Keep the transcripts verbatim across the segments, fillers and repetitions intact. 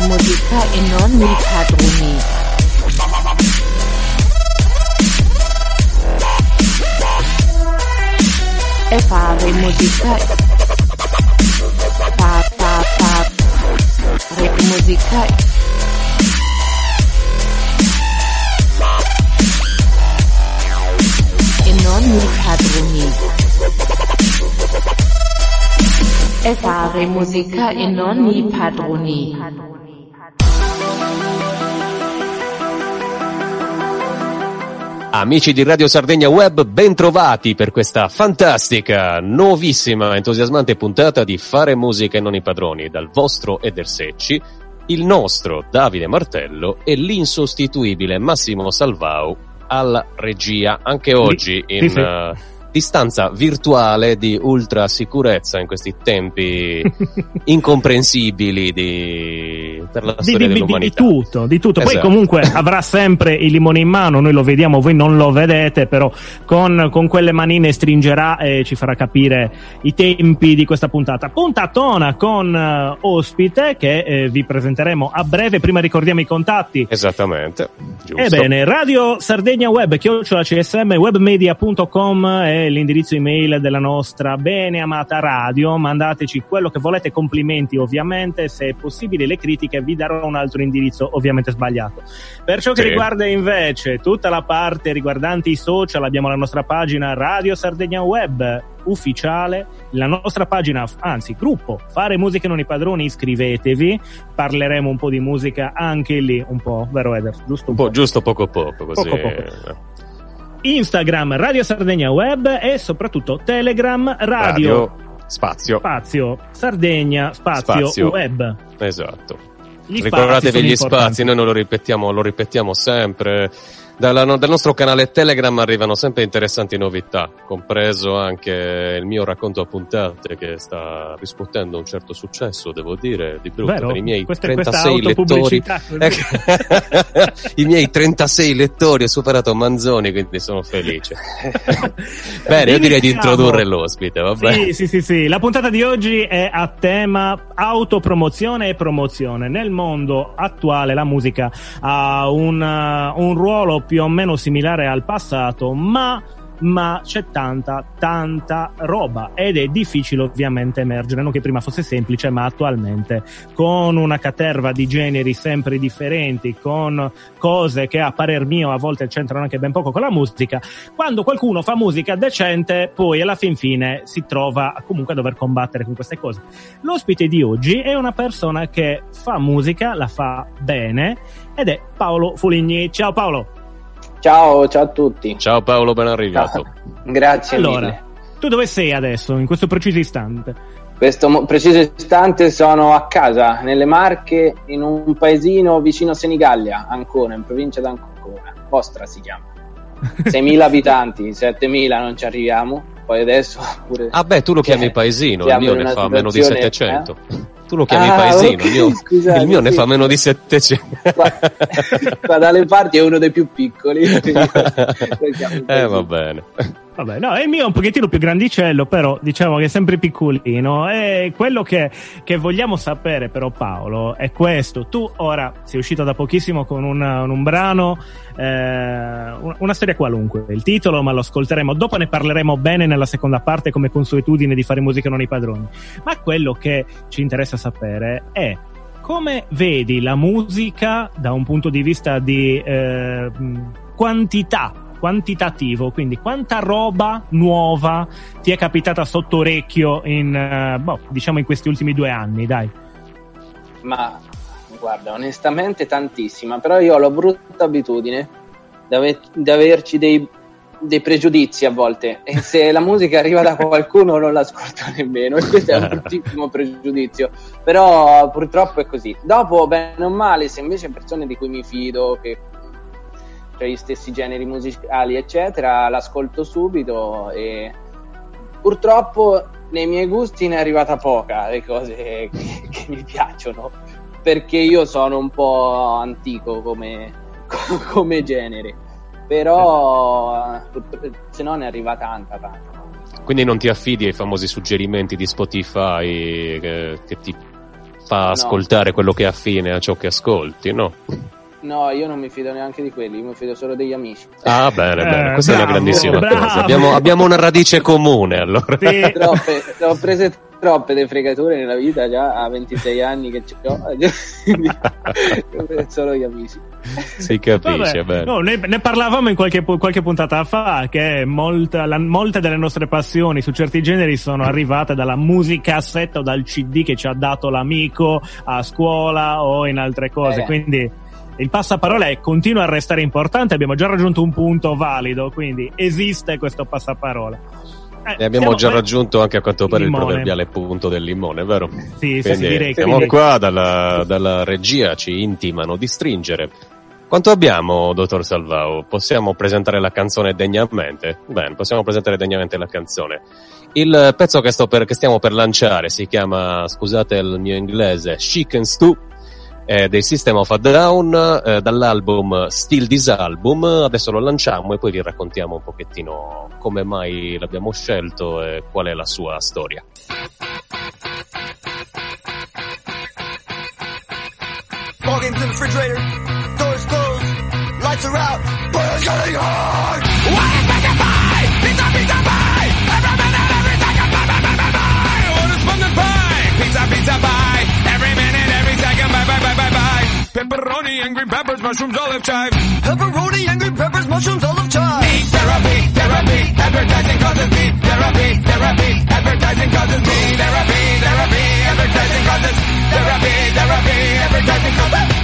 Fare musica e non i padroni. E fare musica. Pa pa pa. Fare musica. E non i padroni. E fare musica e non i padroni. Amici di Radio Sardegna Web, ben trovati per questa fantastica, nuovissima, entusiasmante puntata di Fare Musica e Non i Padroni, dal vostro Edersecci, il nostro Davide Martello e l'insostituibile Massimo Salvao alla regia, anche oggi in... Uh, distanza virtuale di ultra sicurezza in questi tempi incomprensibili di, per la di, storia di, dell'umanità. Di, di tutto, di tutto. Esatto. Poi comunque avrà sempre il limone in mano, noi lo vediamo, voi non lo vedete, però con, con quelle manine stringerà e ci farà capire i tempi di questa puntata. Puntatona con uh, ospite che eh, vi presenteremo a breve, prima ricordiamo i contatti. Esattamente, giusto. Ebbene, Radio Sardegna Web, chiocciola C S M, webmedia punto com è l'indirizzo email della nostra bene amata radio. Mandateci quello che volete, complimenti ovviamente, se è possibile le critiche vi darò un altro indirizzo ovviamente sbagliato. Per ciò che sì. riguarda invece tutta la parte riguardante i social, abbiamo la nostra pagina Radio Sardegna Web ufficiale, la nostra pagina, anzi gruppo Fare Musica Non i Padroni, iscrivetevi, parleremo un po' di musica anche lì, un po', vero Eder? Giusto un po', po'. Giusto poco poco, così poco, poco. Instagram Radio Sardegna Web e soprattutto Telegram Radio, radio spazio spazio Sardegna spazio, spazio. Web. Esatto. Gli ricordatevi gli spazi, noi non lo ripetiamo, lo ripetiamo sempre. Dalla, no, dal nostro canale Telegram arrivano sempre interessanti novità, compreso anche il mio racconto a puntate che sta riscuotendo un certo successo, devo dire, di brutto. Vero? Per i miei questa, trentasei questa lettori. I miei trentasei lettori, ho superato Manzoni, quindi sono felice. Bene, io direi di introdurre l'ospite, va bene? Sì, sì, sì, sì. La puntata di oggi è a tema autopromozione e promozione. Nel mondo attuale la musica ha un, un ruolo più o meno similare al passato, ma ma c'è tanta tanta roba ed è difficile ovviamente emergere, non che prima fosse semplice, ma attualmente con una caterva di generi sempre differenti, con cose che a parer mio a volte c'entrano anche ben poco con la musica, quando qualcuno fa musica decente poi alla fin fine si trova comunque a dover combattere con queste cose. L'ospite di oggi è una persona che fa musica, la fa bene, ed è Paolo Fuligni. Ciao Paolo. Ciao, ciao a tutti. Ciao Paolo, ben arrivato. Ciao. Grazie allora, mille. Tu dove sei adesso, in questo preciso istante? Questo mo- preciso istante sono a casa, nelle Marche, in un paesino vicino a Senigallia, Ancona, in provincia d'Ancona. Ostra si chiama. seimila abitanti, settemila non ci arriviamo, poi adesso... Pure ah beh, tu lo chiami paesino, il mio ne fa meno di settecento. Eh? Tu lo chiami ah, paesino, okay. il mio, Scusate, il mio sì. ne fa meno di settecento. Qua, qua dalle parti è uno dei più piccoli. Eh, va bene. Vabbè, no, il mio è un pochettino più grandicello, però diciamo che è sempre piccolino. E quello che, che vogliamo sapere però, Paolo, è questo. Tu ora sei uscito da pochissimo con una, un brano, eh, una storia qualunque, il titolo, ma lo ascolteremo. Dopo ne parleremo bene nella seconda parte, come consuetudine di Fare Musica Non i Padroni. Ma quello che ci interessa sapere è come vedi la musica da un punto di vista di eh, quantità, quantitativo, quindi quanta roba nuova ti è capitata sotto orecchio in eh, boh, diciamo in questi ultimi due anni, dai. Ma guarda, onestamente tantissima, però io ho la brutta abitudine di ave- averci dei, dei pregiudizi a volte, e se la musica arriva da qualcuno non l'ascolto nemmeno, e questo è un bruttissimo pregiudizio, però purtroppo è così. Dopo, bene o male, se invece persone di cui mi fido, che gli stessi generi musicali eccetera, l'ascolto subito, e purtroppo nei miei gusti ne è arrivata poca le cose che, che mi piacciono, perché io sono un po' antico come, come genere, però se no ne arriva tanta tanta. Quindi non ti affidi ai famosi suggerimenti di Spotify che, che ti fa no. ascoltare quello che è affine a ciò che ascolti, no? No, io non mi fido neanche di quelli, io mi fido solo degli amici. Ah, bene, eh, bene, questa bravo, è una grandissima bravo. cosa. Abbiamo, abbiamo una radice comune, allora. Sì. Troppe, ho prese troppe defregature nella vita già a ventisei anni che ci ho. Solo gli amici. Si capisce, bene. No, ne, ne parlavamo in qualche, qualche puntata fa che molta, la, molte delle nostre passioni su certi generi sono arrivate dalla musicassetta o dal C D che ci ha dato l'amico a scuola o in altre cose, eh. quindi... Il passaparola è, continua a restare importante, abbiamo già raggiunto un punto valido, quindi esiste questo passaparola. Eh, e abbiamo già per... raggiunto anche a quanto pare il proverbiale punto del limone, vero? Sì, sì, sì, direi. Siamo qua, dalla, dalla regia ci intimano di stringere. Quanto abbiamo, dottor Salvao? Possiamo presentare la canzone degnamente? Bene, possiamo presentare degnamente la canzone. Il pezzo che, sto per, che stiamo per lanciare si chiama, scusate il mio inglese, Chic and Stu, Eh, dei System of a Down, eh, dall'album Steal This Album. Adesso lo lanciamo e poi vi raccontiamo un pochettino come mai l'abbiamo scelto e qual è la sua storia. Pepperoni and green peppers, mushrooms, olive chive. Pepperoni and green peppers, mushrooms, olive chive. Meat therapy, therapy, advertising causes meat therapy, therapy, advertising causes meat therapy, therapy, advertising causes therapy, therapy, advertising causes.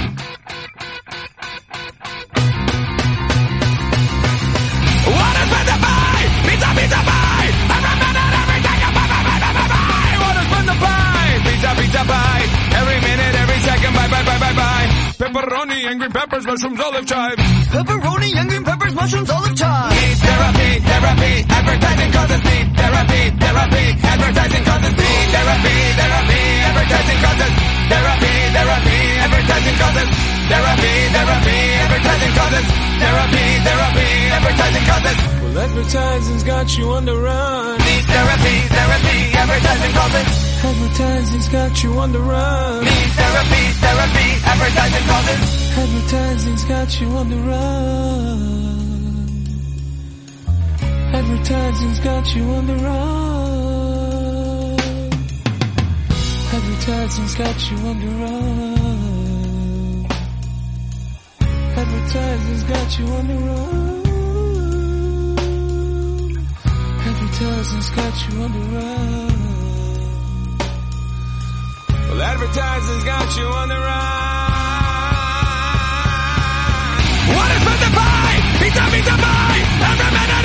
What is with the pie? Pizza, pizza pie. Every minute, every second, bye, bye, bye, bye, bye, bye. What is with the pie? Pizza, pizza pie. Every minute, every second, bye, bye, bye, bye, bye. Pepperoni and green peppers, mushrooms, olive chive. Pepperoni and green peppers, mushrooms, olive chive. Meat therapy, therapy, advertising causes meat therapy, therapy, advertising causes meat therapy, therapy, advertising causes therapy, therapy, advertising causes therapy, therapy, advertising causes therapy, therapy, advertising causes. Well, advertising's got you on the run. Meat therapy, therapy, advertising causes. Advertising's got you on the run. Meat therapy, therapy, advertising. Advertising's got you on the run. Advertising's got you on the run. Advertising's got you on the run. Advertising's got you on the run. Advertising's got you on the run. Well, advertising's got you on the run. What is with the pie? Pizza, pizza pie. Every minute, every second, bye, bye, bye, bye, bye,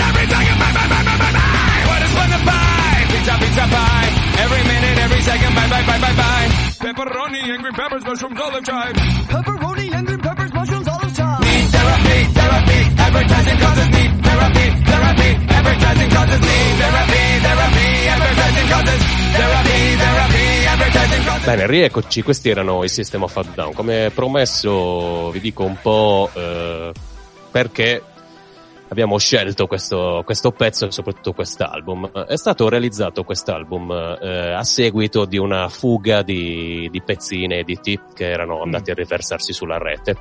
bye. What is with the pie? Pizza, pizza pie. Every minute, every second, bye, bye, bye, bye, bye. Pepperoni, angry peppers, mushrooms, olive chive. Pepperoni, angry peppers, mushrooms, olive chive. Need therapy, therapy, advertising causes need therapy, therapy, advertising causes need therapy, therapy, advertising causes therapy, therapy, advertising causes. Bene, rieccoci, questi erano i System of a Down. Come promesso vi dico un po' eh, perché abbiamo scelto questo, questo pezzo e soprattutto quest'album. È stato realizzato quest'album eh, a seguito di una fuga di, di pezzi inediti che erano andati mm. a riversarsi sulla rete.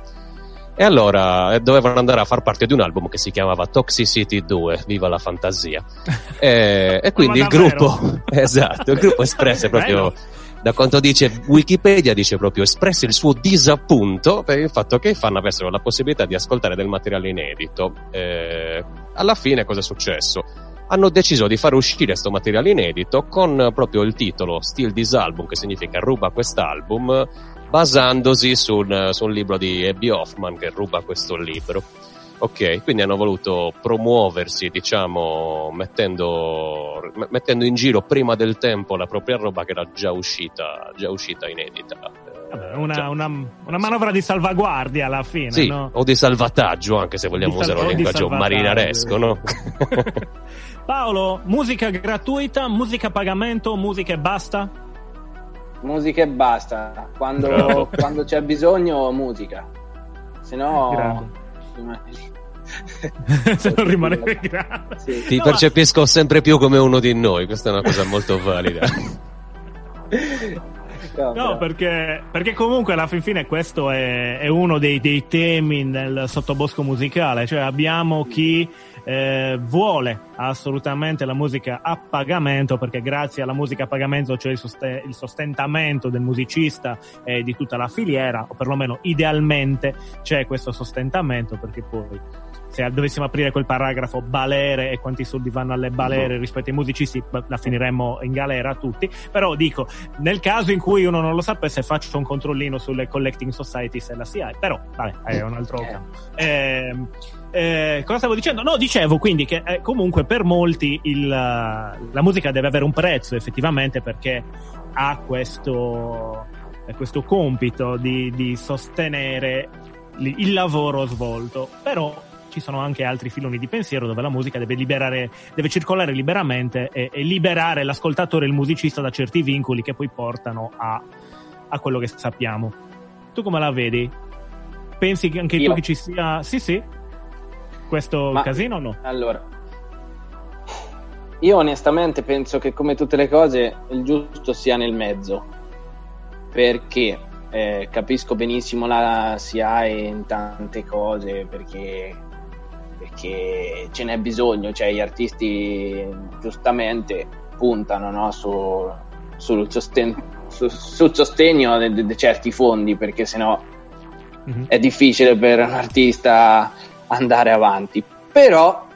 E allora dovevano andare a far parte di un album che si chiamava Toxicity due, viva la fantasia. E, e quindi il gruppo, esatto, il gruppo espresse proprio, da quanto dice Wikipedia, dice proprio espresse il suo disappunto per il fatto che i fan avessero la possibilità di ascoltare del materiale inedito. E alla fine cosa è successo? Hanno deciso di far uscire questo materiale inedito con proprio il titolo Steal This Album, che significa ruba quest'album, basandosi su un, su un libro di Abbie Hoffman che ruba questo libro. Ok, quindi hanno voluto promuoversi, diciamo, mettendo, mettendo in giro prima del tempo la propria roba che era già uscita, già uscita inedita. Eh, una, già. Una, una manovra di salvaguardia alla fine, sì, no? O di salvataggio, anche se vogliamo di usare sal- un linguaggio marinaresco, no? Paolo, musica gratuita, musica a pagamento, musica e basta? Musica e basta, quando, quando c'è bisogno musica, se no rimane lì. Se non rimane sì. Ti no, percepisco ma... sempre più come uno di noi, questa è una cosa molto valida. No, perché, perché comunque alla fin fine questo è, è uno dei, dei temi nel sottobosco musicale, cioè abbiamo chi eh, vuole assolutamente la musica a pagamento, perché grazie alla musica a pagamento c'è cioè il sostentamento del musicista e di tutta la filiera, o perlomeno idealmente c'è questo sostentamento, perché poi se dovessimo aprire quel paragrafo balere e quanti soldi vanno alle balere no. rispetto ai musicisti, la finiremmo in galera tutti. Però dico, nel caso in cui uno non lo sapesse, faccio un controllino sulle collecting societies e la S I A E, però vabbè, è un altro campo. Eh, eh, cosa stavo dicendo? No, dicevo quindi che eh, comunque per molti il, la musica deve avere un prezzo, effettivamente, perché ha questo, questo compito di, di sostenere il lavoro svolto. Però ci sono anche altri filoni di pensiero dove la musica deve liberare, deve circolare liberamente e, e liberare l'ascoltatore e il musicista da certi vincoli che poi portano a, a quello che sappiamo. Tu come la vedi? Pensi anche Io. tu che ci sia sì sì questo Ma, casino o no? Allora, io onestamente penso che, come tutte le cose, il giusto sia nel mezzo, perché eh, capisco benissimo la S I A E in tante cose, perché perché ce n'è bisogno, cioè gli artisti giustamente puntano, no, su, sul, sosten- su, sul sostegno di certi fondi, perché sennò mm-hmm. è difficile per un artista andare avanti. Però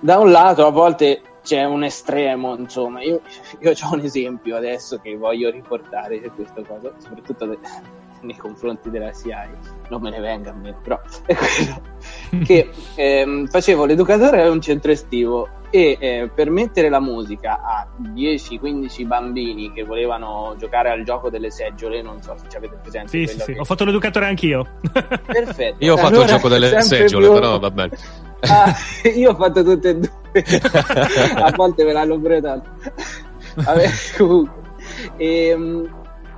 da un lato a volte c'è un estremo, insomma. Io, io ho un esempio adesso che voglio riportare su questa cosa, soprattutto de- nei confronti della S I A E, non me ne venga a me, però è quello. Che ehm, facevo l'educatore a un centro estivo e eh, per mettere la musica a dieci quindici bambini che volevano giocare al gioco delle seggiole, non so se ci avete presente. Sì, sì, sì. Che... ho fatto l'educatore anch'io. Perfetto. Io ho allora, fatto il gioco delle seggiole, più... però va bene. Ah, io ho fatto tutte e due. A volte me l'hanno pure tanto. Vabbè, comunque. E,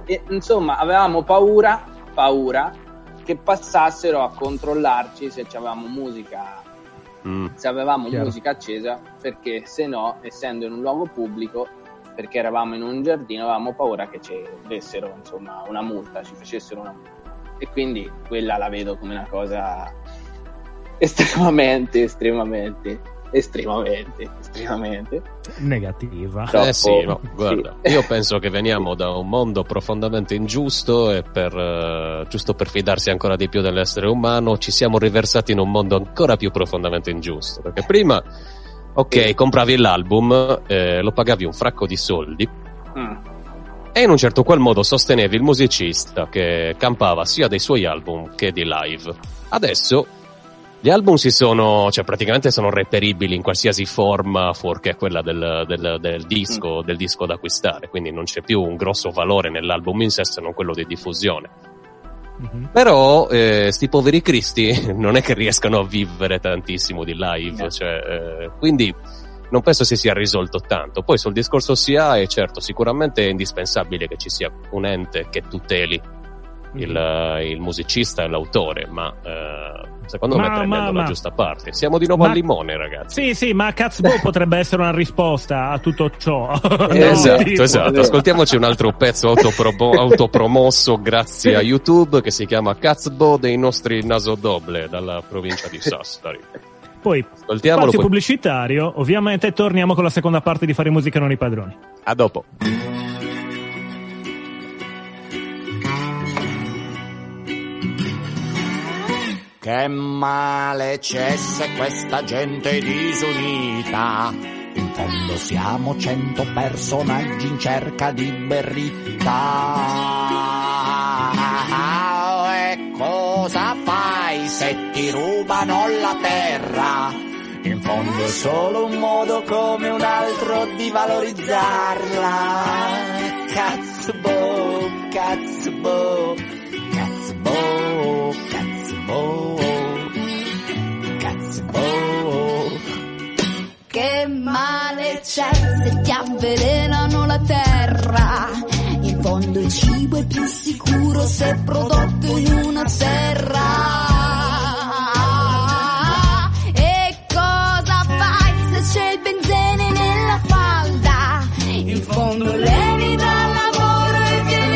e, insomma, avevamo paura, paura che passassero a controllarci se avevamo musica mm. se avevamo Chiaro. musica accesa, perché se no, essendo in un luogo pubblico, perché eravamo in un giardino, avevamo paura che ci dessero, insomma, una multa, ci facessero una multa. E quindi quella la vedo come una cosa estremamente estremamente estremamente estremamente negativa. Troppo... eh sì, no, guarda, sì. Io penso che veniamo da un mondo profondamente ingiusto e per eh, giusto per fidarsi ancora di più dell'essere umano ci siamo riversati in un mondo ancora più profondamente ingiusto, perché prima ok, compravi l'album, eh, lo pagavi un fracco di soldi mm. e in un certo qual modo sostenevi il musicista che campava sia dei suoi album che di live. Adesso gli album si sono, cioè praticamente sono reperibili in qualsiasi forma fuorché quella del, del, del disco, mm. del disco da acquistare, quindi non c'è più un grosso valore nell'album in sé, se non quello di diffusione. Mm-hmm. Però eh, sti poveri cristi non è che riescano a vivere tantissimo di live, no. cioè, eh, quindi non penso si sia risolto tanto. Poi sul discorso S I A E, certo, sicuramente è indispensabile che ci sia un ente che tuteli il, il musicista e l'autore, ma eh, secondo ma, me prendendo ma, la ma. giusta parte. Siamo di nuovo ma, al limone, ragazzi. Sì, sì, ma Cazzu Bò potrebbe essere una risposta a tutto ciò. no, esatto, tipo. esatto. Ascoltiamoci un altro pezzo autopro- autopromosso grazie a YouTube, che si chiama Cazzu Bò dei nostri Naso Doble dalla provincia di Sassari. Poi, spazio poi. pubblicitario, ovviamente torniamo con la seconda parte di Fare Musica e Non i Padroni. A dopo. Che male c'è se questa gente è disunita? In fondo siamo cento personaggi in cerca di verità. E cosa fai se ti rubano la terra? In fondo è solo un modo come un altro di valorizzarla. Cazzu Bò, Cazzu Bò, Cazzu Bò, Cazzu Bò. Che male c'è se ti avvelenano la terra? In fondo il cibo è più sicuro se è prodotto in una serra. E cosa fai se c'è il benzene nella falda? In fondo lei dà lavoro e viene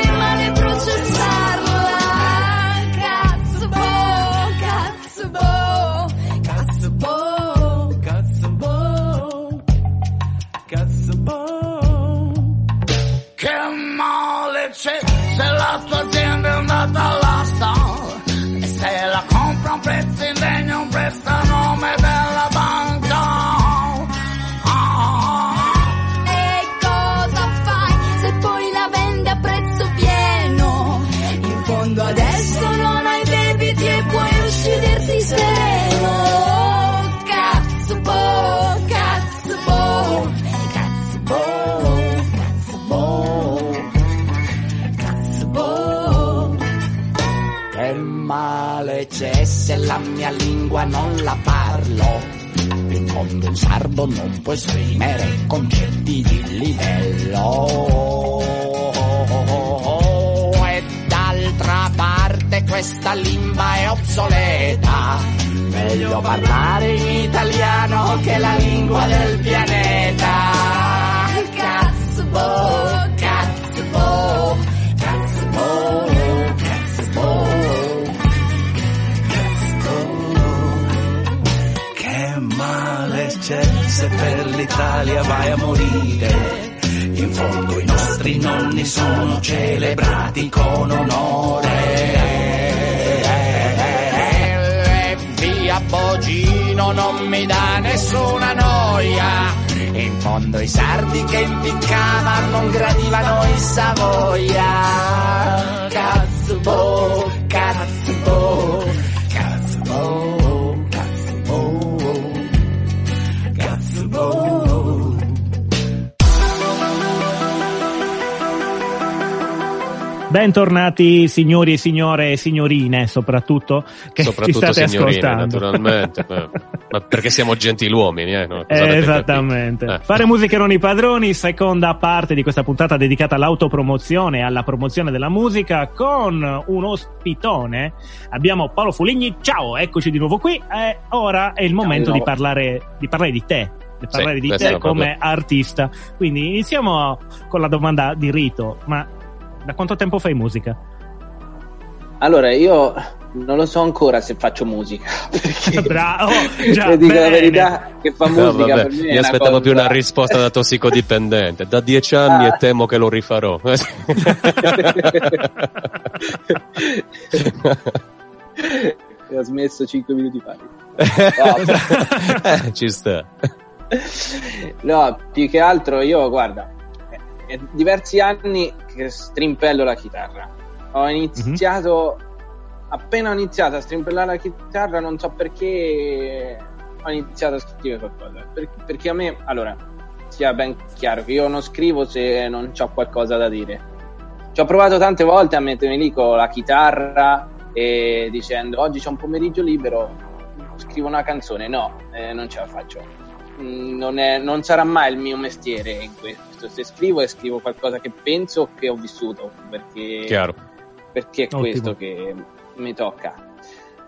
la mia lingua non la parlo, in fondo il sardo non può esprimere concetti di livello. E d'altra parte questa lingua è obsoleta, meglio parlare in italiano che la lingua del pianeta. Cazzu Bò, Cazzu Bò, Cazzu Bò, Cazzu Bò, Cazzu Bò. Che male c'è se per l'Italia vai a morire, in fondo i nostri nonni sono celebrati con onore. Bogino non mi dà nessuna noia, in fondo i sardi che impiccavano non gradivano il Savoia. Cazzu Bò, Cazzu Bò, Cazzu Bò, Cazzu Bò, Cazzu Bò. Bentornati signori e signore e signorine, soprattutto che soprattutto ci state signorine, ascoltando. Naturalmente, ma perché siamo gentiluomini, eh? No, eh, esattamente. Eh. Fare musica e non i padroni, seconda parte di questa puntata dedicata all'autopromozione e alla promozione della musica con un ospitone. Abbiamo Paolo Fuligni. Ciao, eccoci di nuovo qui. E ora è il momento di parlare di parlare di te. Parlare sì, di te come artista. Quindi iniziamo con la domanda di rito, ma da quanto tempo fai musica? Allora, io non lo so ancora se faccio musica. Bravo, già, dico bene. La verità che fa musica, no, per me mi aspettavo cosa... più una risposta da tossicodipendente. Da dieci anni ah. e temo che lo rifarò. Ho smesso cinque minuti fa. No. eh, ci sta. No, più che altro io, guarda, diversi anni che strimpello la chitarra. Ho iniziato mm-hmm. appena ho iniziato a strimpellare la chitarra, non so perché ho iniziato a scrivere qualcosa, per, perché a me, allora, sia ben chiaro che io non scrivo se non c'ho qualcosa da dire. Ci ho provato tante volte a mettermi lì con la chitarra e dicendo oggi c'è un pomeriggio libero, scrivo una canzone. No, eh, non ce la faccio. Non, è, non sarà mai il mio mestiere in questo. Se scrivo, e scrivo qualcosa che penso, che ho vissuto, perché, Chiaro. perché è Ottimo. questo che mi tocca.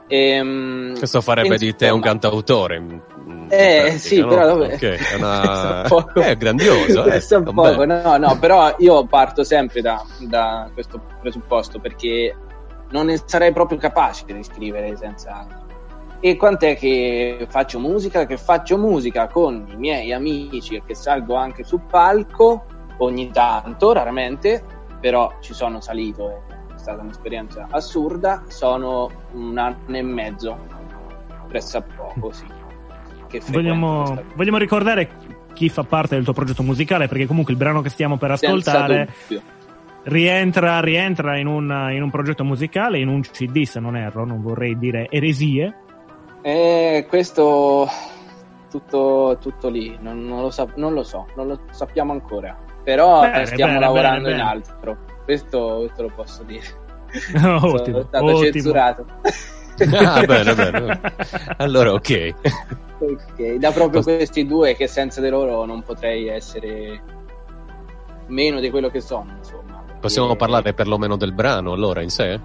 E, questo farebbe di te un cantautore. In, eh, pratica, sì, no? Però dopo... okay, è, una... poco... è grandioso. Eh. Poco, no, no, però io parto sempre da, da questo presupposto, perché non ne sarei proprio capace di scrivere senza. E quant'è che faccio musica? Che faccio musica con i miei amici e che salgo anche su palco ogni tanto, raramente, però ci sono salito, è stata un'esperienza assurda. Sono un anno e mezzo, pressappoco, sì. Che vogliamo, vogliamo ricordare chi fa parte del tuo progetto musicale, perché comunque il brano che stiamo per ascoltare rientra, rientra in, un, in un progetto musicale, in un C D, se non erro, non vorrei dire eresie. Eh, questo tutto, tutto lì, non, non, lo sa, non lo so, non lo sappiamo ancora, però bene, stiamo bene, lavorando bene, bene. in altro, questo, questo lo posso dire. Oh, sono ottimo, stato ottimo. censurato. Ah, bene, bene. Allora, ok. Ok, da proprio questi due che senza di loro non potrei essere meno di quello che sono, insomma. Possiamo e... parlare perlomeno del brano, allora, in sé?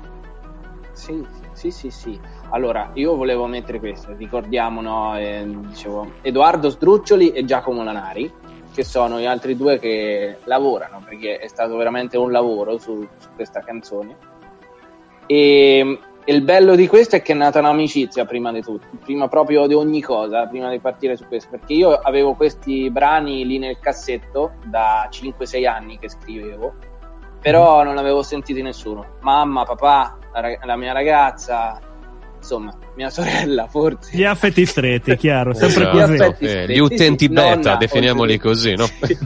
Sì, sì, sì, sì. Allora, io volevo mettere questo, ricordiamo, no, eh, dicevo, Edoardo Sdruccioli e Giacomo Lanari, che sono gli altri due che lavorano, perché è stato veramente un lavoro su, su questa canzone. E, e il bello di questo è che è nata un'amicizia prima di tutto, prima proprio di ogni cosa, prima di partire su questo, perché io avevo questi brani lì nel cassetto da cinque sei anni che scrivevo, però non avevo sentiti nessuno, mamma, papà, la, rag- la mia ragazza... Insomma, mia sorella, forse. Gli affetti stretti, chiaro, sempre esatto, così. Gli, affetti stretti, gli utenti sì, beta, nonna, definiamoli così, no? Sì,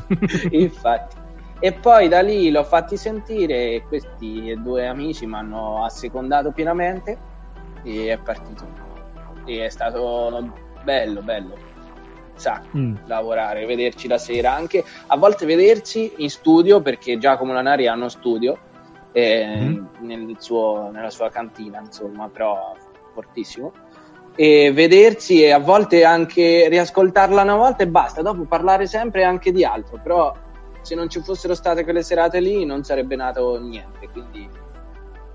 infatti. E poi da lì l'ho fatti sentire e questi due amici mi hanno assecondato pienamente e è partito. E è stato bello, bello, sacco, mm. lavorare, vederci la sera anche. A volte vederci in studio, perché Giacomo Lanari ha uno studio eh, mm. nel suo, nella sua cantina, insomma, però... fortissimo, e vedersi, e a volte anche riascoltarla una volta e basta, dopo parlare sempre anche di altro, però se non ci fossero state quelle serate lì non sarebbe nato niente, quindi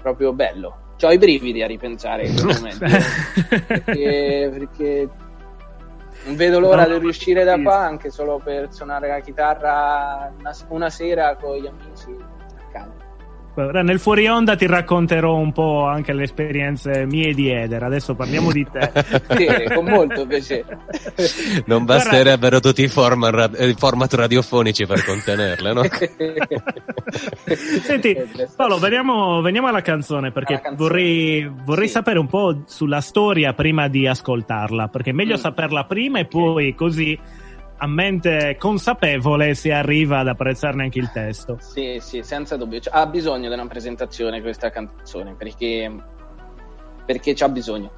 proprio bello. C'ho i brividi a ripensare in quel momento perché, perché non vedo l'ora no, di uscire da qua anche solo per suonare la chitarra una, una sera con gli amici a casa. Nel fuori onda ti racconterò un po' anche le esperienze mie di Eder. Adesso parliamo di te. Sì, con molto piacere. Non basterebbero tutti i format, i format radiofonici per contenerle, no? Senti, Paolo, veniamo, veniamo alla canzone, perché vorrei, vorrei sì. sapere un po' sulla storia prima di ascoltarla, perché è meglio mm. saperla prima e poi così a mente consapevole si arriva ad apprezzarne anche il testo. Sì, sì, senza dubbio. Cioè, ha bisogno di una presentazione questa canzone, perché perché c'ha bisogno.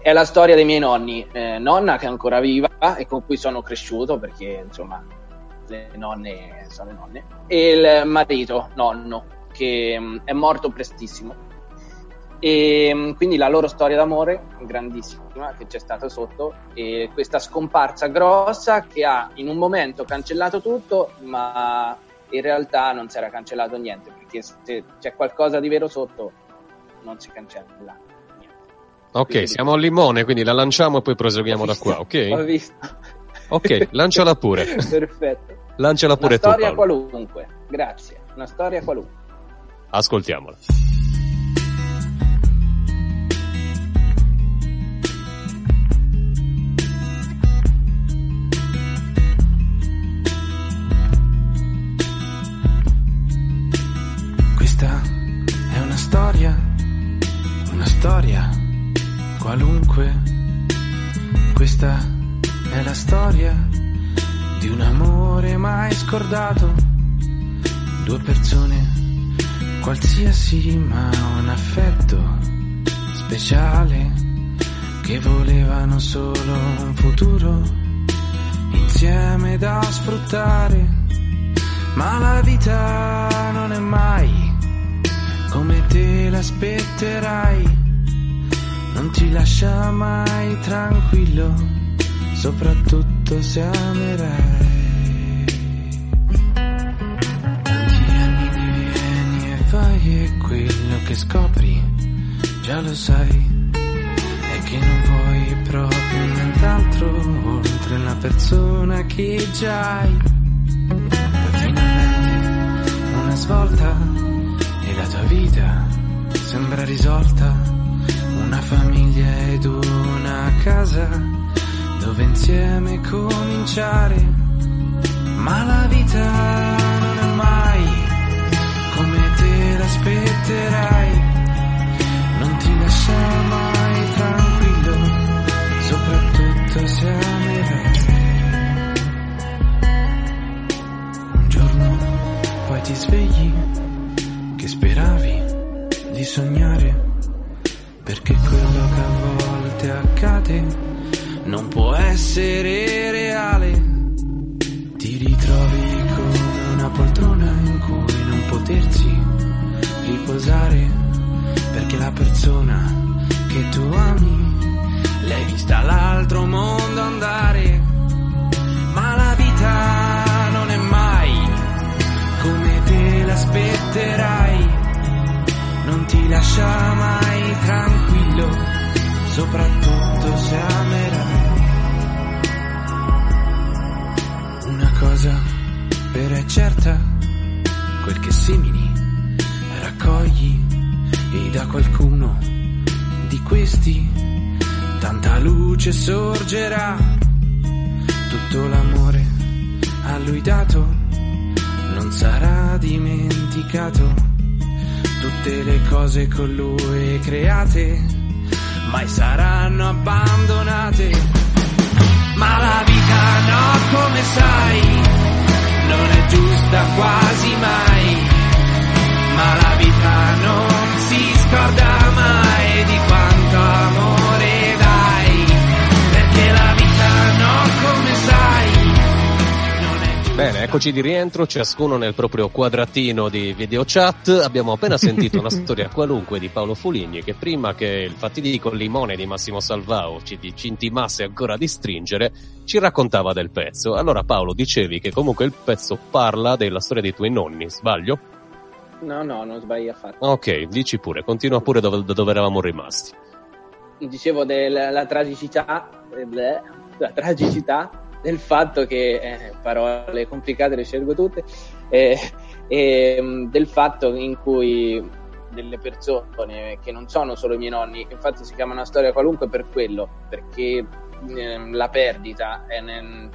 È la storia dei miei nonni, eh, nonna che è ancora viva e con cui sono cresciuto, perché insomma le nonne sono le nonne, e il marito, nonno, che è morto prestissimo, e quindi la loro storia d'amore grandissima che c'è stata sotto, e questa scomparsa grossa che ha in un momento cancellato tutto, ma in realtà non si era cancellato niente, perché se c'è qualcosa di vero sotto non si cancella niente. Ok, quindi siamo al limone, quindi la lanciamo e poi proseguiamo da qua, ok? Ho visto. Ok, lanciala pure. Perfetto. Lanciala pure tu, Paolo. Una storia qualunque, grazie. Una storia qualunque. Ascoltiamola. È una storia, una storia qualunque. Questa è la storia di un amore mai scordato. Due persone qualsiasi, ma un affetto speciale, che volevano solo un futuro insieme da sfruttare. Ma la vita non è mai come te l'aspetterai, non ti lascia mai tranquillo, soprattutto se amerai. Tanti anni di vieni e vai, e quello che scopri, già lo sai, è che non vuoi proprio nient'altro oltre una persona che già hai. Poi finalmente una svolta, la tua vita sembra risolta, una famiglia ed una casa dove insieme cominciare. Ma la vita non è mai come te l'aspetterai, non ti lascia mai tranquillo, soprattutto se amerai. Un giorno poi ti svegli che speravi di sognare, perché quello che a volte accade non può essere reale. Ti ritrovi come una poltrona in cui non potersi riposare, perché la persona che tu ami l'hai vista all'altro mondo andare. Ma la vita non è mai come te l'aspetterai, non ti lascia mai tranquillo, soprattutto se amerai. Una cosa vera e certa, quel che semini raccogli, e da qualcuno di questi tanta luce sorgerà. Tutto l'amore a lui dato non sarà dimenticato, tutte le cose con lui create mai saranno abbandonate. Ma la vita no, come sai, non è giusta quasi mai, ma la vita non si scorda mai di quanto amore dai, perché la vita no, come sai. Bene, Eccoci di rientro, ciascuno nel proprio quadratino di videochat. Abbiamo appena sentito una storia qualunque di Paolo Fuligni, che prima che il fatidico limone di Massimo Salvao ci, ci intimasse ancora di stringere, ci raccontava del pezzo. Allora Paolo, dicevi che comunque il pezzo parla della storia dei tuoi nonni, sbaglio? No, no, non sbaglio affatto. Ok, dici pure, continua pure dove, dove eravamo rimasti. Dicevo della tragicità, bleh, la tragicità del fatto che, eh, parole complicate le scelgo tutte, eh, eh, del fatto in cui delle persone che non sono solo i miei nonni, che infatti si chiama Una storia qualunque per quello, perché eh, la perdita è in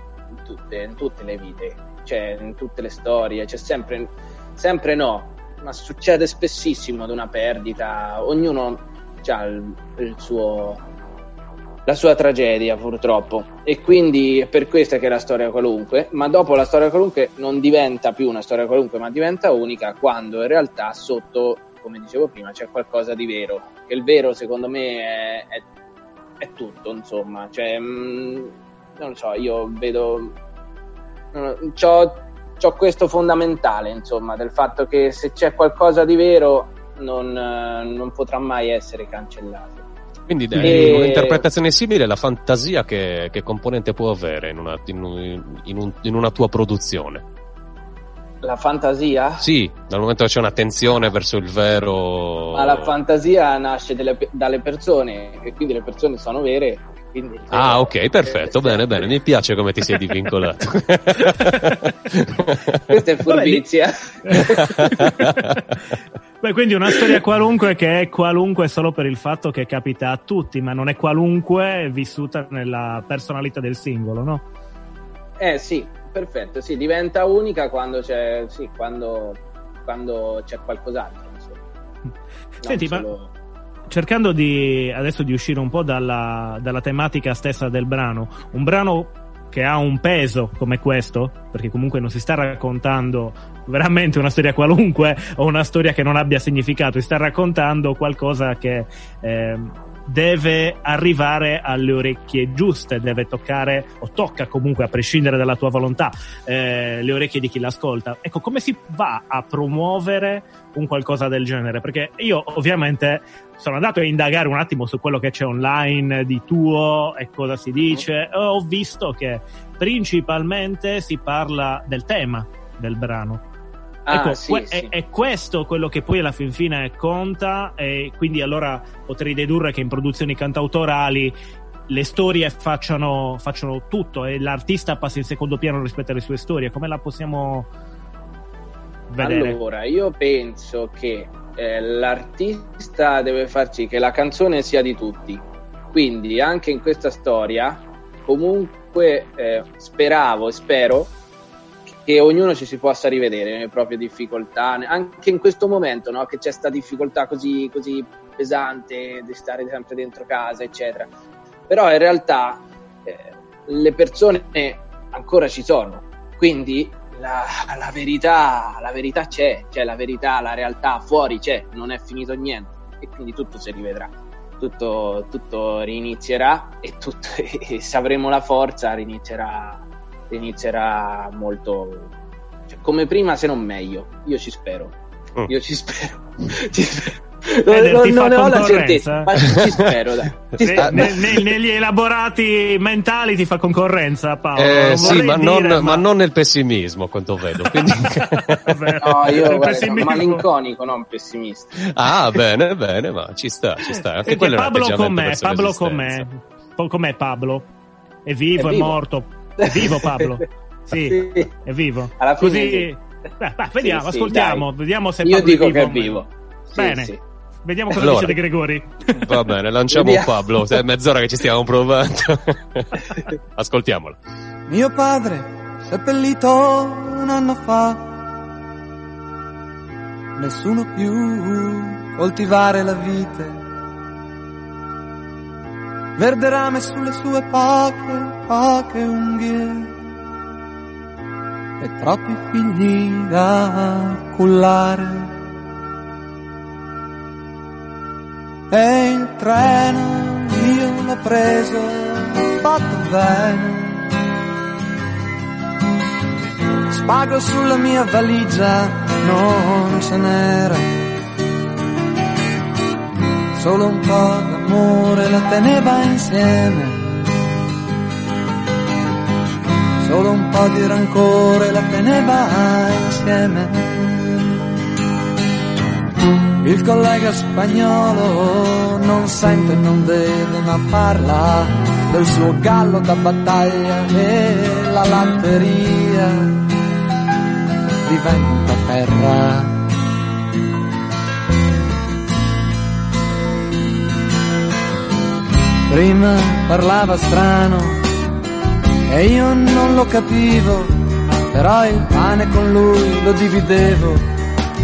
tutte, in tutte le vite, cioè in tutte le storie, c'è sempre, sempre no, ma succede spessissimo ad una perdita, ognuno ha il, il suo... la sua tragedia, purtroppo, e quindi è per questa che è la storia qualunque. Ma dopo la storia qualunque non diventa più una storia qualunque, ma diventa unica quando in realtà sotto, come dicevo prima, c'è qualcosa di vero, che il vero secondo me è, è, è tutto, insomma, cioè mh, non lo so, io vedo c'ho, c'ho questo fondamentale, insomma, del fatto che se c'è qualcosa di vero non, non potrà mai essere cancellato. Quindi dai, e... un'interpretazione simile alla fantasia che, che componente può avere in una, in, un, in, un, in una tua produzione? La fantasia? Sì, dal momento che c'è una tensione verso il vero... Ma la fantasia nasce delle, dalle persone, e quindi le persone sono vere. Quindi... Ah, ok, perfetto, bene, bene, mi piace come ti sei divincolato. Questa è furbizia. Beh, quindi una storia qualunque che è qualunque solo per il fatto che capita a tutti, ma non è qualunque vissuta nella personalità del singolo, no? Eh sì, perfetto, sì, diventa unica quando c'è, sì, quando, quando c'è qualcos'altro, insomma. Senti, solo... ma cercando di adesso di uscire un po' dalla, dalla tematica stessa del brano, un brano che ha un peso come questo, perché comunque non si sta raccontando veramente una storia qualunque o una storia che non abbia significato, si sta raccontando qualcosa che eh, deve arrivare alle orecchie giuste, deve toccare o tocca comunque, a prescindere dalla tua volontà, eh, le orecchie di chi l'ascolta. Ecco, come si va a promuovere un qualcosa del genere? Perché io ovviamente sono andato a indagare un attimo su quello che c'è online di tuo e cosa si dice. Ho visto che principalmente si parla del tema del brano. Ah, ecco, sì, que- sì. È, è questo quello che poi alla fin fine conta, e quindi allora potrei dedurre che in produzioni cantautorali le storie facciano, facciano tutto e l'artista passa in secondo piano rispetto alle sue storie. Come la possiamo vedere? Allora, io penso che eh, l'artista deve far sì che la canzone sia di tutti, quindi anche in questa storia comunque eh, speravo e spero che ognuno ci si possa rivedere nelle proprie difficoltà, anche in questo momento, no? Che c'è sta difficoltà così, così pesante di stare sempre dentro casa, eccetera. Però in realtà eh, le persone ancora ci sono, quindi la, la verità, la verità c'è, cioè la verità, la realtà fuori c'è, non è finito niente, e quindi tutto si rivedrà, tutto, tutto rinizierà e, tutto, e se avremo la forza rinizierà. Inizierà molto, cioè, come prima, se non meglio. Io ci spero. Mm. Io ci spero. Ci spero. Non, non, non ne ho la certezza, ma ci spero. Dai. Ci ne, ne, ne, negli elaborati mentali ti fa concorrenza, Paolo. Eh, non sì, ma, dire, non, ma... ma non nel pessimismo, quanto vedo. Quindi... no, io guarda, sono malinconico, non pessimista. Ah, bene, bene, ma ci sta, ci sta. Anche quello è un atteggiamento verso l'esistenza. Com'è? Com'è Pablo? È vivo, è, è vivo. morto? È vivo Pablo, sì, sì, è vivo. Alla fine così sì. Beh, beh, vediamo, sì, ascoltiamo, sì, vediamo se Pablo io dico è vivo, che è vivo. Sì, bene, sì. Vediamo cosa allora dice De Gregori. Va bene, lanciamo vediamo. Pablo, è mezz'ora che ci stiamo provando. Ascoltiamolo. Mio padre seppellito un anno fa. Nessuno più coltivare la vite. Verde rame sulle sue poche, poche unghie e troppi figli da cullare. E il treno io l'ho preso, fatto bene. Spago sulla mia valigia, non ce n'era, solo un po' d'amore la teneva insieme, solo un po' di rancore la teneva insieme. Il collega spagnolo non sente, non vede, ma parla del suo gallo da battaglia e la latteria diventa terra. Prima parlava strano e io non lo capivo, però il pane con lui lo dividevo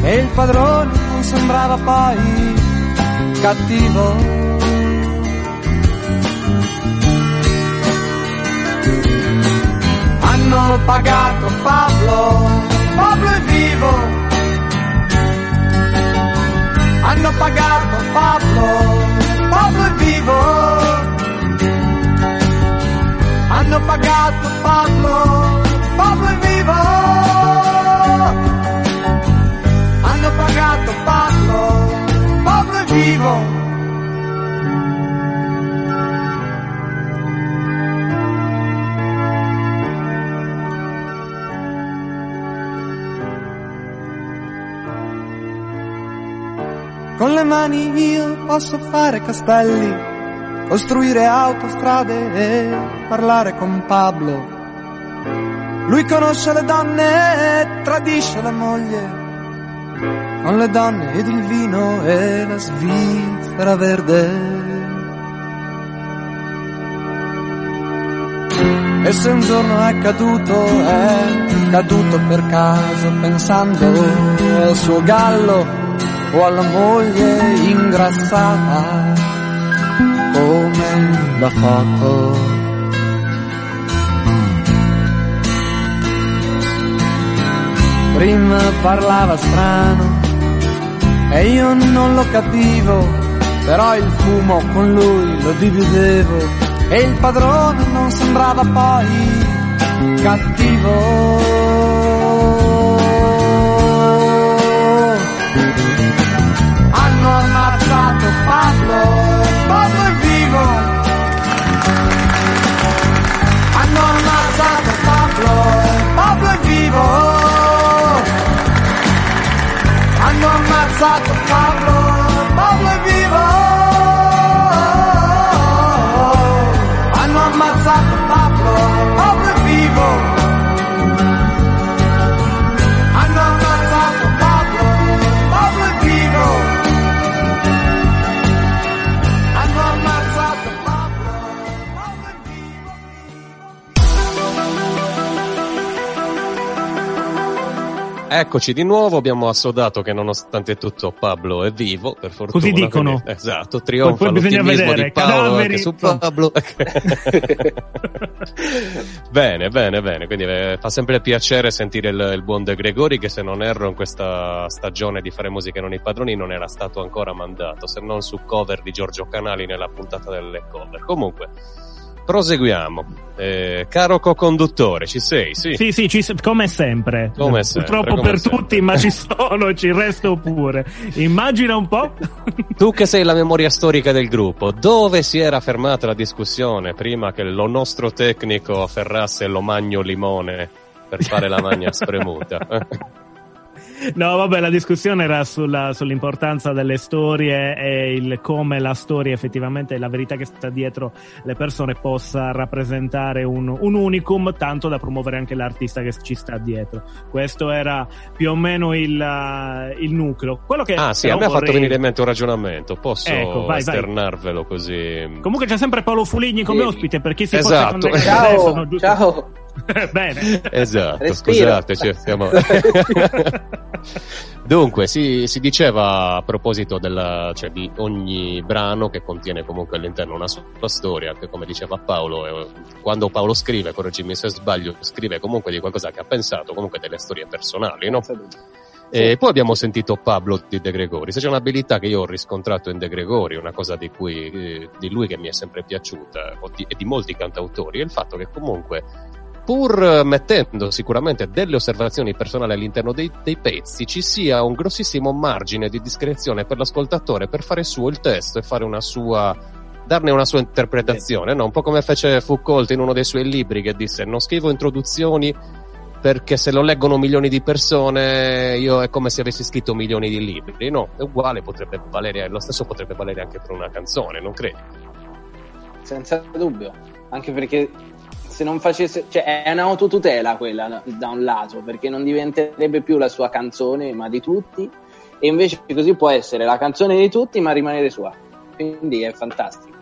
e il padrone non sembrava poi cattivo. Hanno pagato Pablo, Pablo è vivo, hanno pagato Pablo, Pablo è vivo, hanno pagato Pablo, Pablo è vivo, hanno pagato Pablo, Pablo è vivo. Con le mani io posso fare castelli, costruire autostrade e parlare con Pablo. Lui conosce le donne e tradisce la moglie, con le donne ed il vino e la Svizzera verde. E se un giorno è caduto, è caduto per caso pensando al suo gallo o alla moglie ingrassata come la foto. Prima parlava strano e io non lo capivo, però il fumo con lui lo dividevo e il padrone non sembrava poi cattivo. Hanno ammazzato Pablo, Pablo è vivo, hanno ammazzato Pablo, Pablo è vivo, hanno ammazzato Pablo, Pablo è vivo, hanno ammazzato Pablo, Pablo è vivo. Eccoci di nuovo, abbiamo assodato che nonostante tutto Pablo è vivo, per fortuna. Così dicono. Quindi, esatto, trionfa poi, poi l'ottimismo vedere, di Paolo cadaveri. Anche su Pablo. Bene, bene, bene, quindi eh, fa sempre piacere sentire il, il buon De Gregori, che se non erro in questa stagione di Fare Musica e Non i Padroni non era stato ancora mandato, se non su cover di Giorgio Canali nella puntata delle cover. Comunque, proseguiamo, eh, caro co-conduttore, ci sei? Sì, sì, sì ci, come sempre. Come sempre. Purtroppo come per sempre. Tutti, ma ci sono, ci resto pure. Immagina un po'. Tu che sei la memoria storica del gruppo, dove si era fermata la discussione prima che lo nostro tecnico afferrasse l'omagno limone per fare la magna spremuta? No, vabbè, la discussione era sulla, sull'importanza delle storie e il come la storia effettivamente, la verità che sta dietro le persone, possa rappresentare un, un unicum, tanto da promuovere anche l'artista che ci sta dietro. Questo era più o meno il, uh, il nucleo. Quello che ah sì, a me vorrei... ha fatto venire in mente un ragionamento, posso ecco, vai, esternarvelo vai. Così. Comunque c'è sempre Paolo Fuligni come e... ospite, per chi si esatto. possa connettere. Ciao, telefono, giusto? Ciao. Bene, esatto. Respira. Scusate, cioè, stiamo... Dunque, si, si diceva a proposito della, cioè, di ogni brano che contiene comunque all'interno una sua storia, che come diceva Paolo, quando Paolo scrive, correggimi se sbaglio, scrive comunque di qualcosa che ha pensato, comunque delle storie personali, no? E poi abbiamo sentito Pablo di De Gregori. Se c'è un'abilità che io ho riscontrato in De Gregori, una cosa di cui eh, di lui che mi è sempre piaciuta, o di, e di molti cantautori, è il fatto che comunque pur mettendo sicuramente delle osservazioni personali all'interno dei, dei pezzi, ci sia un grossissimo margine di discrezione per l'ascoltatore per fare suo il testo e fare una sua, darne una sua interpretazione, no? Un po' come fece Foucault in uno dei suoi libri, che disse: non scrivo introduzioni perché se lo leggono milioni di persone io è come se avessi scritto milioni di libri. No, è uguale, potrebbe valere, lo stesso potrebbe valere anche per una canzone, non credi? Senza dubbio, anche perché se non facesse, cioè è un'autotutela quella da un lato, perché non diventerebbe più la sua canzone ma di tutti, e invece così può essere la canzone di tutti ma rimanere sua, quindi è fantastico.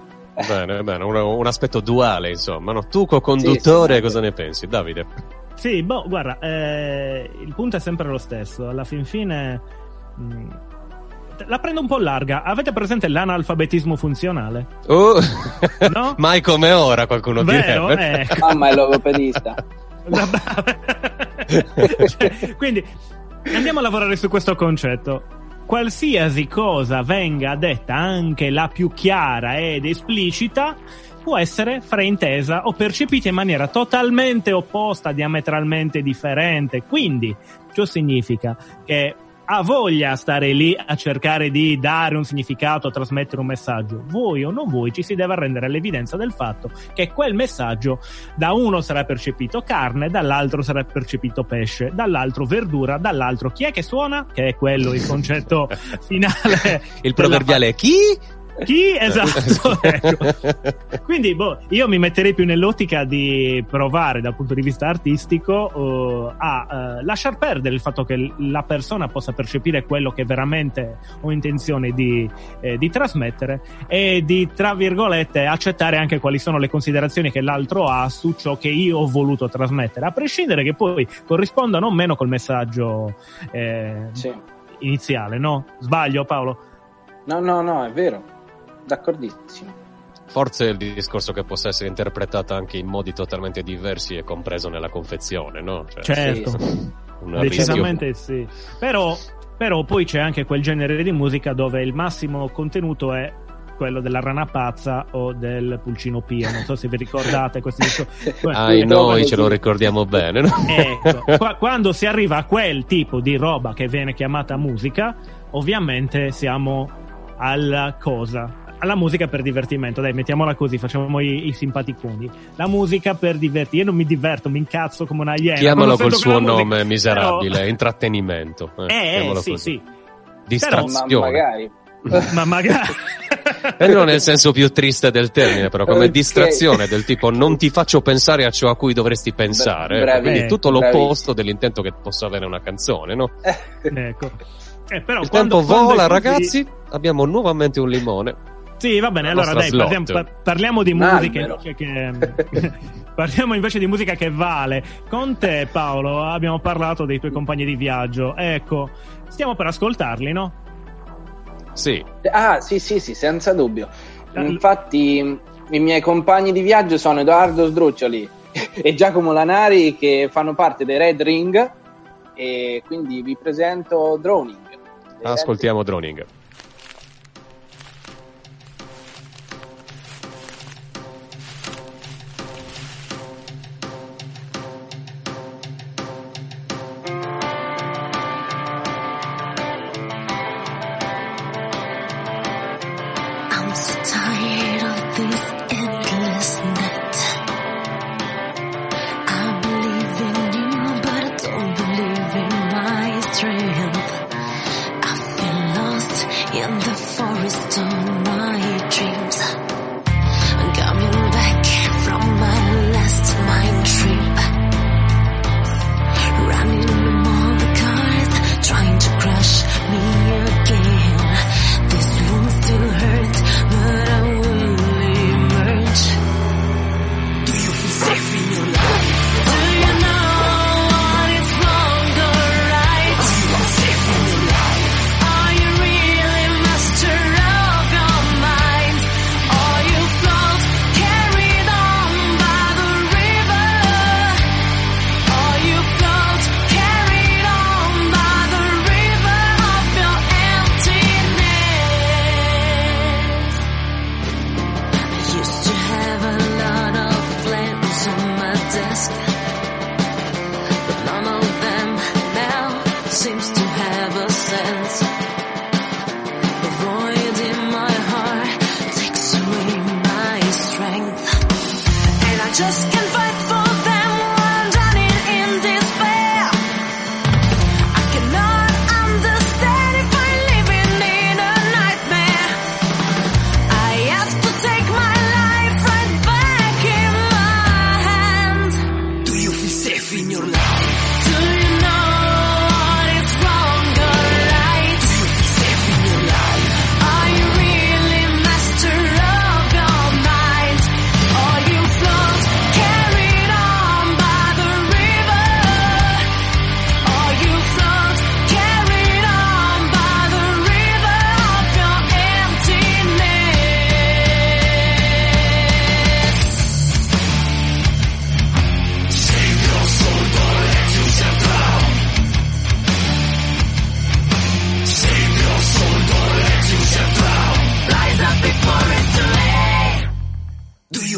Bene, bene, un, un aspetto duale insomma, no? Tu co-conduttore, sì, sì, cosa ne pensi, Davide? Sì, boh, guarda, eh, il punto è sempre lo stesso. Alla fin fine mh, la prendo un po' larga. Avete presente l'analfabetismo funzionale? Uh, no? Mai come ora, qualcuno vero, direbbe. Eh. Mamma è logopedista. Cioè, quindi andiamo a lavorare su questo concetto. Qualsiasi cosa venga detta, anche la più chiara ed esplicita, può essere fraintesa o percepita in maniera totalmente opposta, diametralmente differente. Quindi ciò significa che ha voglia stare lì a cercare di dare un significato, trasmettere un messaggio, voi o non voi, ci si deve arrendere all'evidenza del fatto che quel messaggio da uno sarà percepito carne, dall'altro sarà percepito pesce, dall'altro verdura, dall'altro chi è che suona, che è quello il concetto finale, il proverbiale fa- chi? Chi? Esatto, ecco. Quindi boh, io mi metterei più nell'ottica di provare dal punto di vista artistico uh, a uh, lasciar perdere il fatto che la persona possa percepire quello che veramente ho intenzione di, eh, di trasmettere, e di, tra virgolette, accettare anche quali sono le considerazioni che l'altro ha su ciò che io ho voluto trasmettere, a prescindere che poi corrispondano o meno col messaggio eh, sì. iniziale, no? Sbaglio, Paolo? No, no, no, è vero. D'accordissimo. Forse il discorso che possa essere interpretata anche in modi totalmente diversi e compreso nella confezione, no? Cioè, certo, decisamente rischio. Sì. Però, però poi c'è anche quel genere di musica dove il massimo contenuto è quello della rana pazza o del pulcino pia, non so se vi ricordate questo discorso. Ah, noi ce lo ricordiamo bene, no? Ecco, qua, quando si arriva a quel tipo di roba che viene chiamata musica, ovviamente siamo alla cosa. Alla musica per divertimento, dai, mettiamola così, facciamo i, i simpaticoni. La musica per divertirmi, io non mi diverto, mi incazzo come una iena. Chiamalo col suo nome miserabile, però... intrattenimento. Eh, eh sì, così. Sì. Distrazione. Però, ma magari. ma magari. E non nel senso più triste del termine, però come okay. distrazione del tipo non ti faccio pensare a ciò a cui dovresti pensare. Bravi. Quindi tutto l'opposto bravi. Dell'intento che possa avere una canzone, no? Ecco. Eh, però il quando, tempo quando vola, così... ragazzi, abbiamo nuovamente un limone. Sì, va bene, allora dai, parliamo, parliamo di musica invece che parliamo invece di musica che vale. Con te, Paolo, abbiamo parlato dei tuoi compagni di viaggio. Ecco, stiamo per ascoltarli, no? Sì. Ah, sì, sì, sì, senza dubbio. Infatti i miei compagni di viaggio sono Edoardo Sdruccioli e Giacomo Lanari, che fanno parte dei Red Ring, e quindi vi presento Droning. Ascoltiamo Droning.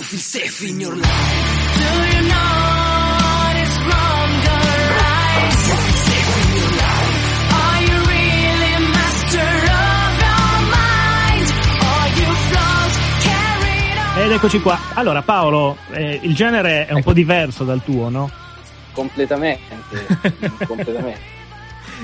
feel safe in your life. Do you know what is wrong or right? You feel safe in your life. Are you really master of your mind? Are you flaws carried on? Ed eccoci qua. Allora Paolo, eh, il genere è un po' diverso dal tuo, no? Completamente, completamente.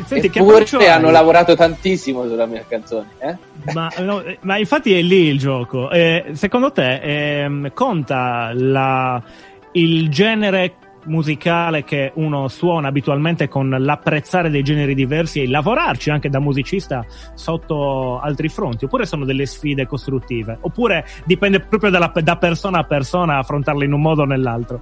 Senti, eppure che hanno lavorato tantissimo sulla mia canzone, eh? ma, no, ma infatti è lì il gioco. Eh, secondo te eh, conta la, il genere musicale che uno suona abitualmente con l'apprezzare dei generi diversi e lavorarci anche da musicista sotto altri fronti, oppure sono delle sfide costruttive, oppure dipende proprio dalla, da persona a persona affrontarle in un modo o nell'altro?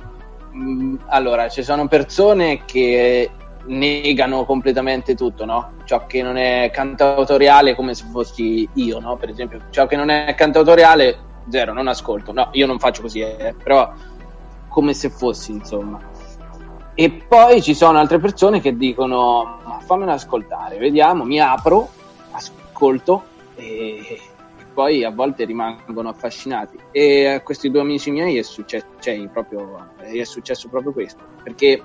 Mm, allora, ci sono persone che negano completamente tutto, no? Ciò che non è cantautoriale, come se fossi io, no? Per esempio, ciò che non è cantautoriale, zero, non ascolto. No, io non faccio così, eh, però come se fossi, insomma. E poi ci sono altre persone che dicono: ma fammelo ascoltare, vediamo, mi apro, ascolto, e, e poi a volte rimangono affascinati. E a questi due amici miei è successo, cioè, proprio, è successo proprio questo, perché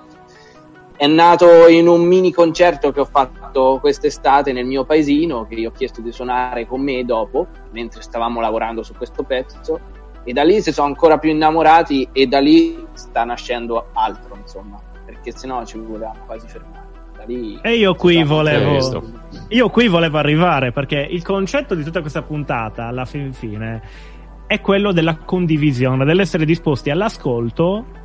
è nato in un mini concerto che ho fatto quest'estate nel mio paesino, che gli ho chiesto di suonare con me dopo, mentre stavamo lavorando su questo pezzo, e da lì si sono ancora più innamorati, e da lì sta nascendo altro, insomma, perché sennò ci volevamo quasi fermare. Da lì e io qui volevo stato... io qui volevo arrivare, perché il concetto di tutta questa puntata alla fin fine è quello della condivisione, dell'essere disposti all'ascolto.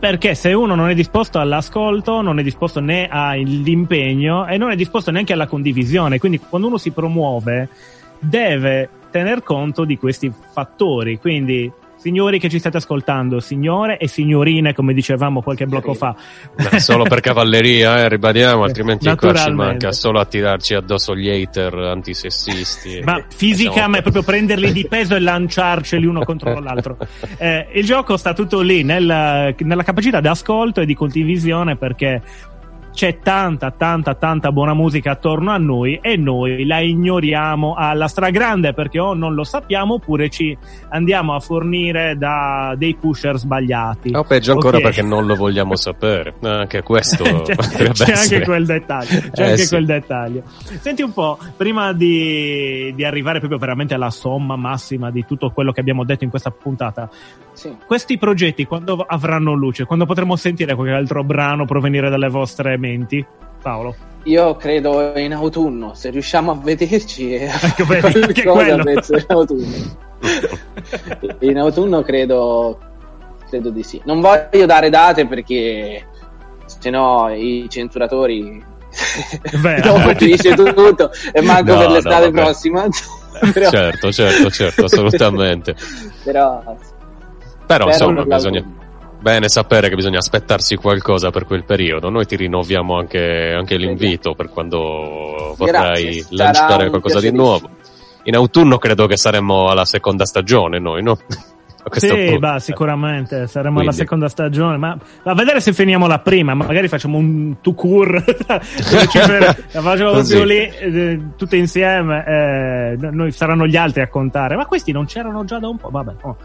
Perché se uno non è disposto all'ascolto, non è disposto né all'impegno e non è disposto neanche alla condivisione, quindi quando uno si promuove deve tener conto di questi fattori. Quindi, signori che ci state ascoltando, signore e signorine, come dicevamo qualche blocco fa. Ma solo per cavalleria, eh, ribadiamo, altrimenti qua ci manca solo a tirarci addosso gli hater antisessisti. Ma fisicamente, proprio prenderli di peso e lanciarceli uno contro l'altro. Eh, il gioco sta tutto lì, nella, nella capacità di ascolto e di condivisione, perché c'è tanta, tanta, tanta buona musica attorno a noi e noi la ignoriamo alla stragrande, perché o non lo sappiamo oppure ci andiamo a fornire da dei pusher sbagliati. O peggio ancora, okay, perché non lo vogliamo sapere. Anche questo c'è, potrebbe c'è essere. Anche quel dettaglio. C'è eh, anche sì. quel dettaglio. Senti un po', prima di, di arrivare proprio veramente alla somma massima di tutto quello che abbiamo detto in questa puntata, sì, questi progetti quando avranno luce? Quando potremo sentire qualche altro brano provenire dalle vostre menti, Paolo? Io credo in autunno, se riusciamo a vederci, ecco, beh, anche quello. Penso in autunno. In autunno credo credo di sì. Non voglio dare date perché sennò i censuratori dopo finisce tutto e manco no, per l'estate no, prossima. Però... Certo, certo, certo, assolutamente. Però, Però insomma bisogna bene sapere che bisogna aspettarsi qualcosa per quel periodo. Noi ti rinnoviamo anche, anche l'invito per quando vorrai lanciare qualcosa di nuovo. In autunno credo che saremo alla seconda stagione noi, no? Sì, bah, sicuramente saremo Quindi. alla seconda stagione, ma a vedere se finiamo la prima, magari facciamo un tour la facciamo così lì, eh, tutte insieme, eh, noi, saranno gli altri a contare, ma questi non c'erano già da un po', vabbè, oh,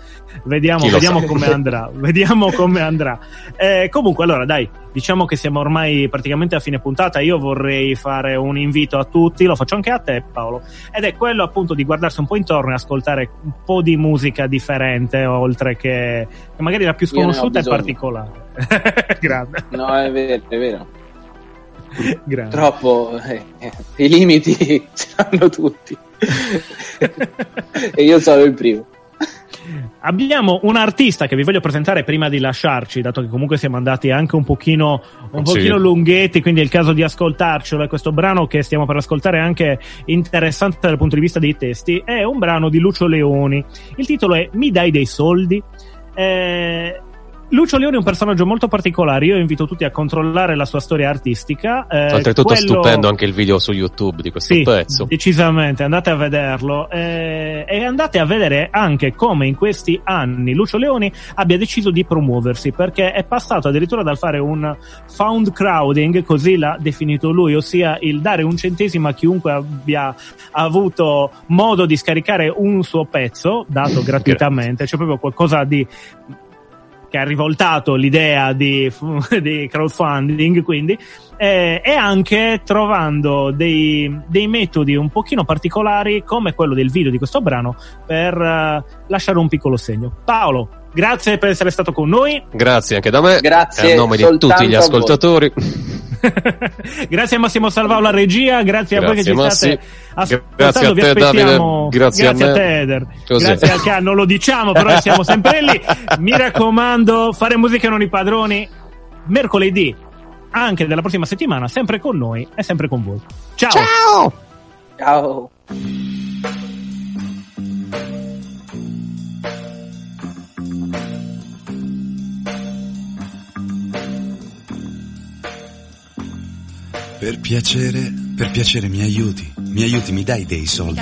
vediamo, vediamo come andrà, vediamo come andrà. Eh, comunque allora dai, diciamo che siamo ormai praticamente a fine puntata. Io vorrei fare un invito a tutti, lo faccio anche a te Paolo, ed è quello appunto di guardarsi un po' intorno e ascoltare un po' di musica differente, oltre che magari la più sconosciuta e particolare. Grande. No, è vero, è vero. Grande. Troppo, eh, i limiti ce l'hanno tutti. E io sono il primo. Abbiamo un artista che vi voglio presentare prima di lasciarci, dato che comunque siamo andati anche un pochino, un sì. pochino lunghetti, quindi è il caso di ascoltarcelo. E questo brano che stiamo per ascoltare è anche interessante dal punto di vista dei testi, è un brano di Lucio Leoni, il titolo è Mi dai dei soldi. Eh, Lucio Leoni è un personaggio molto particolare, io invito tutti a controllare la sua storia artistica. Eh, Oltretutto quello... stupendo anche il video su YouTube di questo sì, pezzo. Decisamente, andate a vederlo eh, e andate a vedere anche come in questi anni Lucio Leoni abbia deciso di promuoversi, perché è passato addirittura dal fare un found crowding, così l'ha definito lui, ossia il dare un centesimo a chiunque abbia avuto modo di scaricare un suo pezzo, dato gratuitamente, c'è cioè proprio qualcosa di... che ha rivoltato l'idea di, di crowdfunding, quindi, eh, e anche trovando dei, dei metodi un pochino particolari, come quello del video di questo brano, per eh, lasciare un piccolo segno. Paolo, grazie per essere stato con noi. Grazie anche da me, grazie a nome di tutti gli ascoltatori. Grazie a Massimo Salvao la regia, grazie, grazie a voi che ci Massi. state ascoltando, grazie a te, vi aspettiamo. Davide, grazie, grazie a, a te Eder, Così. grazie al Can, non lo diciamo però siamo sempre lì, mi raccomando, Fare Musica Non i Padroni mercoledì anche della prossima settimana, sempre con noi e sempre con voi. Ciao ciao, ciao. Per piacere, per piacere mi aiuti, mi aiuti, mi dai dei soldi.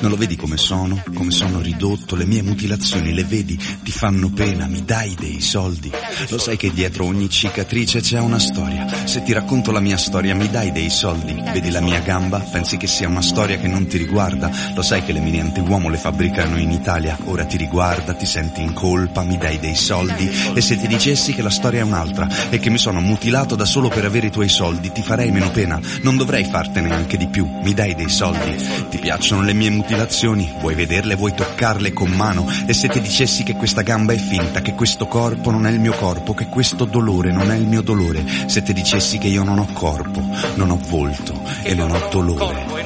Non lo vedi come sono, come sono ridotto, le mie mutilazioni, le vedi, ti fanno pena, mi dai dei soldi. Lo sai che dietro ogni cicatrice c'è una storia, se ti racconto la mia storia mi dai dei soldi. Vedi la mia gamba, pensi che sia una storia che non ti riguarda, lo sai che le mine antiuomo le fabbricano in Italia, ora ti riguarda, ti senti in colpa, mi dai dei soldi. E se ti dicessi che la storia è un'altra e che mi sono mutilato da solo per avere i tuoi soldi, ti farei meno pena. Non dovrei fartene anche di più, mi dai dei soldi. Ti piacciono le mie mutilazioni, vuoi vederle, vuoi toccarle con mano. E se ti dicessi che questa gamba è finta, che questo corpo non è il mio corpo, che questo dolore non è il mio dolore. Se ti dicessi che io non ho corpo, non ho volto e non ho dolore.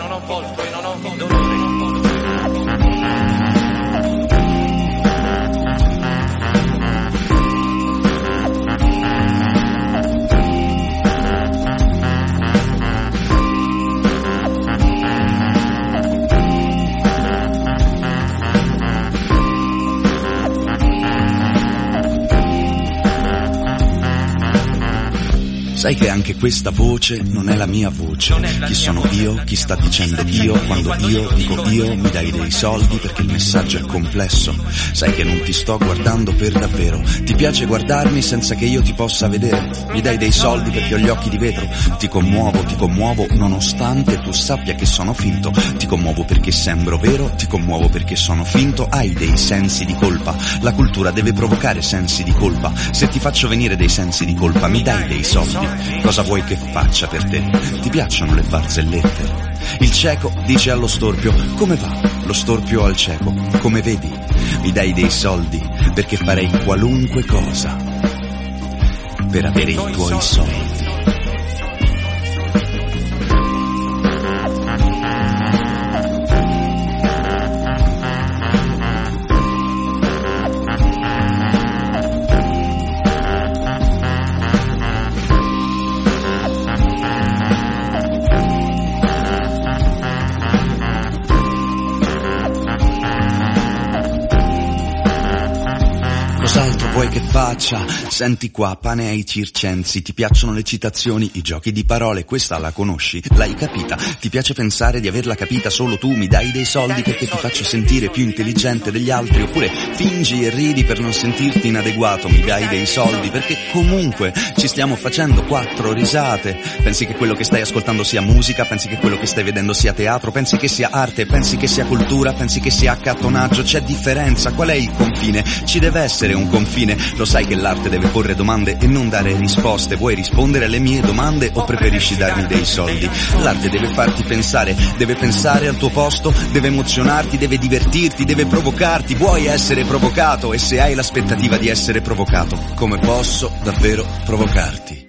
Sai che anche questa voce non è la mia voce. Chi sono io? Chi sta dicendo io? Quando io dico io mi dai dei soldi perché il messaggio è complesso. Sai che non ti sto guardando per davvero. Ti piace guardarmi senza che io ti possa vedere. Mi dai dei soldi perché ho gli occhi di vetro. Ti commuovo, ti commuovo nonostante tu sappia che sono finto. Ti commuovo perché sembro vero, ti commuovo perché sono finto. Hai dei sensi di colpa. La cultura deve provocare sensi di colpa. Se ti faccio venire dei sensi di colpa mi dai dei soldi. Cosa vuoi che faccia per te? Ti piacciono le barzellette? Il cieco dice allo storpio: come va? Lo storpio al cieco: come vedi? Mi dai dei soldi perché farei qualunque cosa per avere i tuoi soldi. Faccia. Senti qua, pane ai circensi, ti piacciono le citazioni, i giochi di parole, questa la conosci, l'hai capita, ti piace pensare di averla capita solo tu, mi dai dei soldi perché ti faccio sentire più intelligente degli altri, oppure fingi e ridi per non sentirti inadeguato, mi dai dei soldi perché comunque ci stiamo facendo quattro risate, pensi che quello che stai ascoltando sia musica, pensi che quello che stai vedendo sia teatro, pensi che sia arte, pensi che sia cultura, pensi che sia accattonaggio, c'è differenza, qual è il confine? Ci deve essere un confine, lo sai che l'arte deve porre domande e non dare risposte. Vuoi rispondere alle mie domande o preferisci darmi dei soldi? L'arte deve farti pensare, deve pensare al tuo posto, deve emozionarti, deve divertirti, deve provocarti. Vuoi essere provocato? E se hai l'aspettativa di essere provocato, come posso davvero provocarti?